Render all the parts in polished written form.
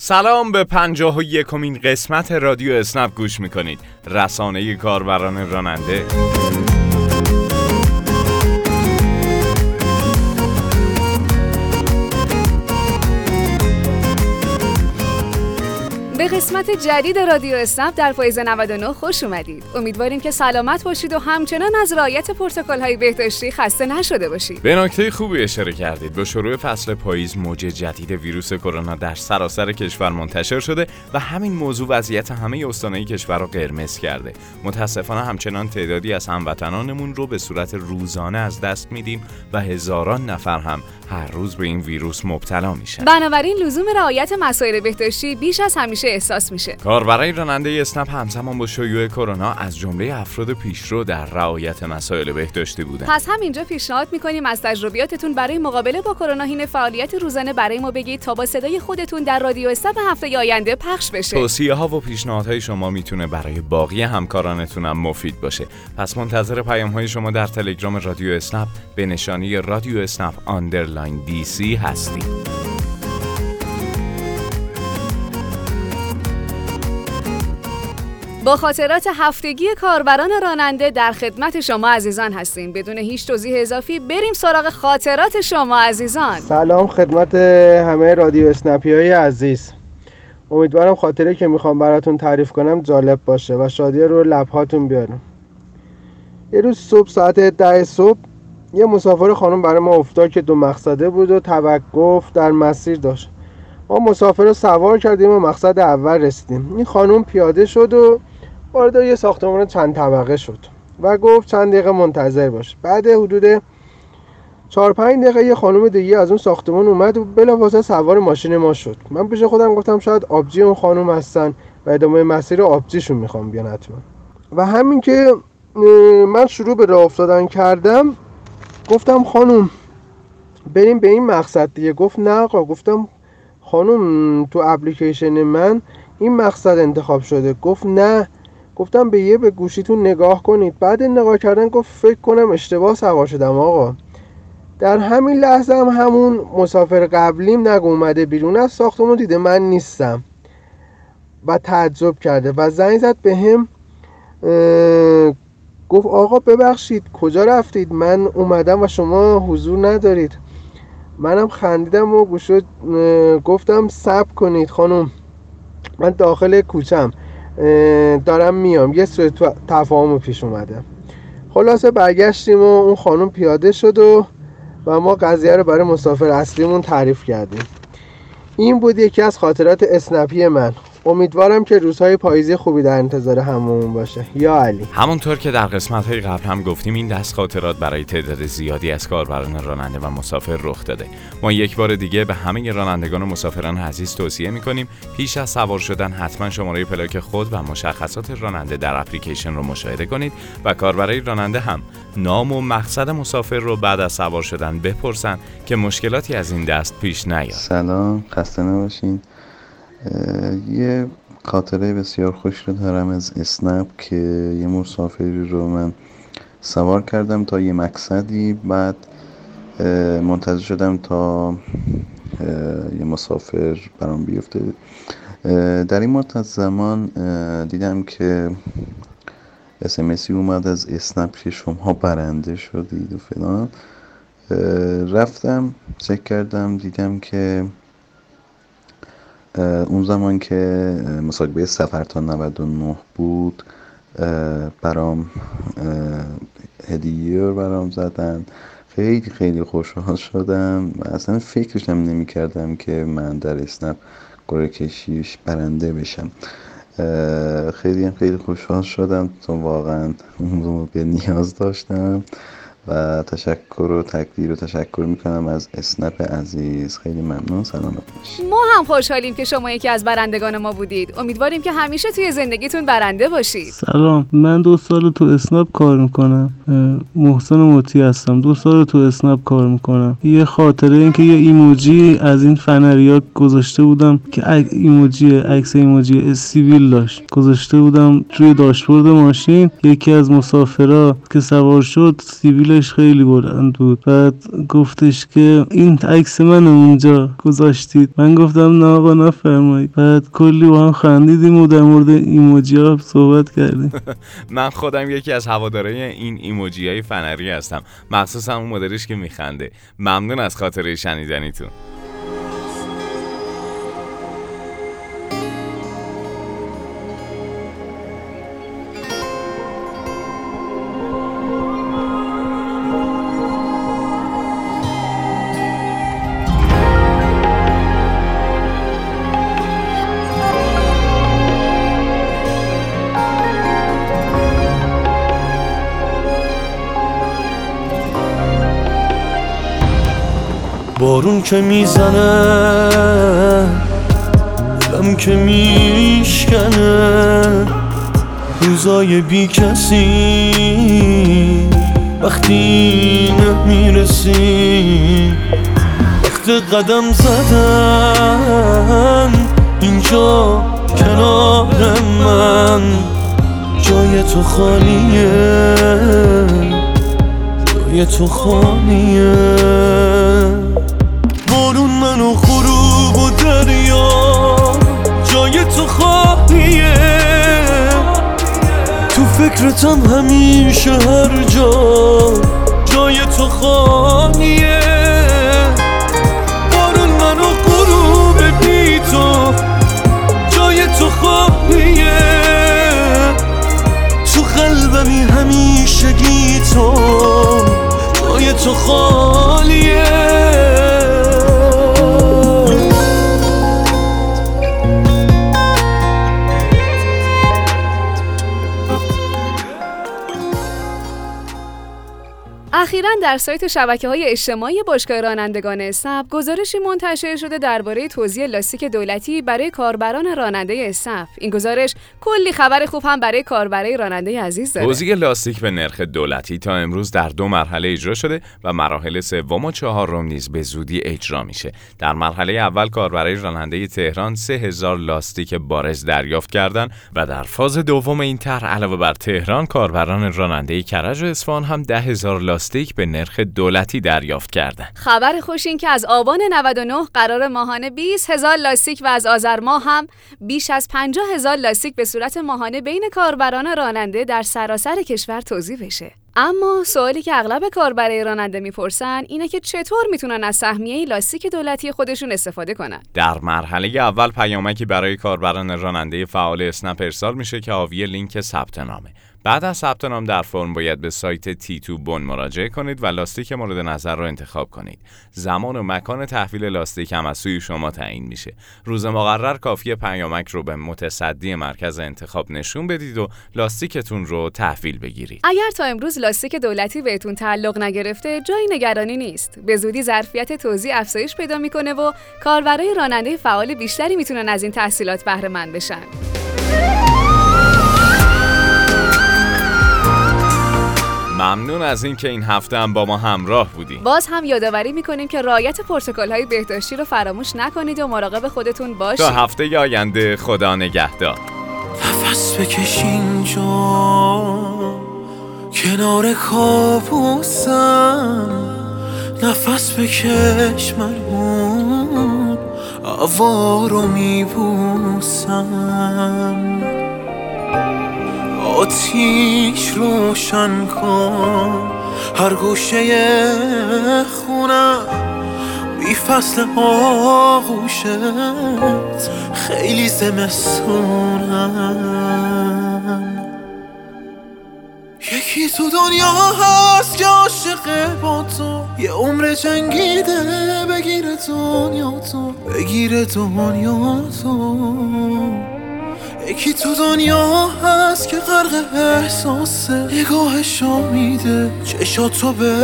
سلام به 51مین قسمت رادیو اسنپ گوش میکنید، رسانه کاربران راننده. به قسمت جدید رادیو اسنپ در پاییز 99 خوش اومدید. امیدواریم که سلامت باشید و همچنان از رعایت پروتکل‌های بهداشتی خسته نشده باشید. به نکته خوبی اشاره کردید. با شروع فصل پاییز موج جدید ویروس کرونا در سراسر کشور منتشر شده و همین موضوع وضعیت همه استانهای کشور را قرمز کرده. متاسفانه همچنان تعدادی از هموطنانمون رو به صورت روزانه از دست میدیم و هزاران نفر هم هر روز به این ویروس مبتلا میشن. بنابراین لزوم رعایت مسائل بهداشتی بیش از همیشه احساس میشه. کاربران راننده اسنپ همزمان با شیوع کرونا از جمله افراد پیشرو در رعایت مسائل بهداشتی بودن. پس همینجا پیشنهاد میکنیم از تجربیاتتون برای مقابله با کرونا هین فعالیت روزانه برای ما بگید تا با صدای خودتون در رادیو اسنپ هفته آینده پخش بشه. توصیه ها و پیشنهادهای شما میتونه برای باقی همکارانتون هم مفید باشه. پس منتظر پیام های شما در تلگرام رادیو اسنپ به نشانی رادیو اسنپ آندرلاین دی‌سی هستیم. با خاطرات هفتگی کاربران راننده در خدمت شما عزیزان هستیم. بدون هیچ توضیح اضافی بریم سراغ خاطرات شما عزیزان. سلام خدمت همه رادیو اسنپی‌های عزیز. امیدوارم خاطره که میخوام براتون تعریف کنم جالب باشه و شادی رو لب‌هاتون بیارم. یه روز صبح ساعت 10 صبح یه مسافر خانم برای ما افتاد که دو مقصده بود و توقف در مسیر داشت. ما مسافر رو سوار کردیم و مقصد اول رسیدیم. این خانم پیاده شد و وارد یه ساختمان چند طبقه شد و گفت چند دقیقه منتظر باش. بعد حدود 4-5 دقیقه یه خانم دیگه از اون ساختمان اومد و بلافاصله سوار ماشین ما شد. من پیش خودم گفتم شاید آبجی اون خانم هستن و ادامه مسیر آبجیشون میخوام بیان حتما. و همین که من شروع به راه افتادن کردم گفتم خانم بریم به این مقصد دیگه. گفت نه آقا. گفتم خانم تو اپلیکیشن من این مقصد انتخاب شده. گفت نه. گفتم به گوشیتون نگاه کنید. بعد نگاه کردن گفت فکر کنم اشتباه سوار شدم آقا. در همین لحظه همون مسافر قبلیم نگو اومده بیرون از ساختمون دیده من نیستم و تعجب کرده و زنگ زد به هم. گفت آقا ببخشید کجا رفتید؟ من اومدم و شما حضور ندارید. منم خندیدم و گوشو گفتم صبر کنید خانم من داخل کوچم دارم میام. یه سوء تفاهم پیش اومده. خلاصه برگشتیم و اون خانم پیاده شد و ما قضیه رو برای مسافر اصلیمون تعریف کردیم. این بود یکی از خاطرات اسنپی من. امیدوارم که روزهای پاییزی خوبی در انتظار هممون باشه. یا علی. همونطور که در قسمت‌های قبل هم گفتیم این دست خاطرات برای تعداد زیادی از کاربران راننده و مسافر رخ داده. ما یک بار دیگه به همه رانندگان و مسافران عزیز توصیه می‌کنیم پیش از سوار شدن حتما شماره پلاک خود و مشخصات راننده در اپلیکیشن رو مشاهده کنید و کاربرای راننده هم نام و مقصد مسافر رو بعد از سوار شدن بپرسن که مشکلاتی از این دست پیش نیاد. سلام، خسته نباشین. یه خاطره بسیار خوش رو دارم از اسنپ که یه مسافری رو من سوار کردم تا یه مقصدی. بعد منتظر شدم تا یه مسافر برام بیفته. در این مدت زمان دیدم که SMS اومد از اسنپ که شما برنده شدید و فلان. رفتم چک کردم دیدم که اون زمان که مسابقه سفر تا 99 بود برام هدیه رو برام زدن. خیلی خیلی خوشحال شدم و اصلا فکرشم نمی کردم که من در اسنپ گره کشیش برنده بشم. خیلی خیلی خوشحال شدم چون واقعا اون رو به نیاز داشتم و تشکر و تقدیر و تشکر میکنم از اسنپ عزیز. خیلی ممنون. سلامت باشید. ما هم خوشحالیم که شما یکی از برندگان ما بودید. امیدواریم که همیشه توی زندگیتون برنده باشید. سلام، من 2 سال تو اسنپ کار میکنم. محسن مطلبی هستم. 2 سال تو اسنپ کار میکنم. یه خاطره این که یه ایموجی از این فنریا گذاشته بودم که ایموجی عکس ایموجی سیویل داشت. گذاشته بودم توی داشبورد ماشین. یکی از مسافرا که سوار شد سیویل خودش خیلی بلند بود. بعد گفتش که این عکس من اونجا گذاشتید. من گفتم نه آقا نفرمایید. بعد کلی با هم خندیدیم و در مورد ایموجی‌ها صحبت کردیم. من خودم یکی از هوادارهای این ایموجی‌های فنری هستم، مخصوصا اون مدلش که میخنده. ممنون از خاطره شنیدنیتون. بارون که میزنه، دلم که میشکنه، روزای بی کسی وقتی نمیرسی. وقت قدم زدن اینجا کنار من، جای تو خالیه، جای تو خالیه. بارون منو خروب و دریا، جای تو خالیه. تو فکرتم همیشه هر جا، جای تو خالیه. بارون منو غروب بی تو، جای تو خالیه. تو قلبمی همیشه گی تو، جای تو خالیه. اخیراً در سایت شبکه‌های اجتماعی باشگاه رانندگان اسنپ گزارشی منتشر شده درباره توزیع لاستیک دولتی برای کاربران راننده اسنپ. این گزارش کلی خبر خوب هم برای کاربرای راننده عزیز داره. توزیع لاستیک به نرخ دولتی تا امروز در 2 مرحله اجرا شده و مراحل 3 و 4 نیز به زودی اجرا میشه. در مرحله اول کاربرای راننده تهران 3000 لاستیک بارز دریافت کردند و در فاز دوم این طرح علاوه بر تهران کاربران راننده کرج و اصفهان هم 10000 لاستیک به نرخ دولتی دریافت کردن. خبر خوش این که از آبان 99 قرار ماهانه 20000 لاستیک و از آذر ماه هم بیش از 50000 لاستیک به صورت ماهانه بین کاربران راننده در سراسر کشور توزیع بشه. اما سوالی که اغلب کاربرای راننده میپرسن اینه که چطور میتونن از سهمیه لاستیک دولتی خودشون استفاده کنن. در مرحله اول پیامکی برای کاربران راننده فعال اسنپ ارسال میشه که حاوی لینک ثبت نامه. بعد از ثبت نام در فرم باید به سایت تی۲ بن مراجعه کنید و لاستیک مورد نظر را انتخاب کنید. زمان و مکان تحویل لاستیک هم از سوی شما تعیین میشه. روز مقرر کافیه پیامک رو به متصدی مرکز انتخاب نشون بدید و لاستیکتون رو تحویل بگیرید. اگر تا امروز لاستیک دولتی بهتون تعلق نگرفته، جای نگرانی نیست. به زودی ظرفیت توزیع افزایش پیدا میکنه و کاربرای راننده فعال بیشتری میتونن از این تحصیلات بهره مند بشن. ممنون از اینکه این هفته هم با ما همراه بودید. باز هم یادآوری می‌کنیم که رعایت پروتکل‌های بهداشتی رو فراموش نکنید و مراقب خودتون باشید. تا هفته آینده خدا نگهدار. نفس بکش اینجا کنار کابوسم، نفس بکش مرمون آوارو میبوسم. آتیش روشن کن هر گوشه خونم، بی فصل آغوشت خیلی زمستونم. یکی تو دنیا هست که عاشقه با تو، یه عمر جنگیده بگیره دنیا تو، بگیره دنیا تو. یکی تو دنیا هست که غرق احساسه، نگاهشو میده چشاتو بشناسه.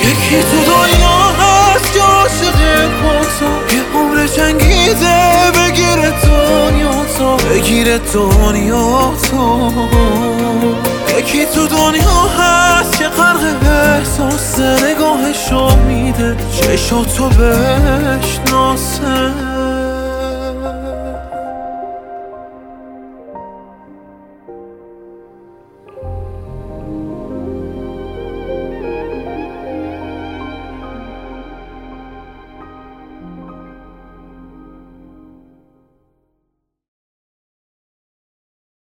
یکی تو دنیا هست که عاشقه با تو، یه عمر جنگیده بگیره دنیا تو، بگیره دنیا تو. یکی تو دنیا هست که غرق احساسه، نگاهشو میده چشاتو بشناسه.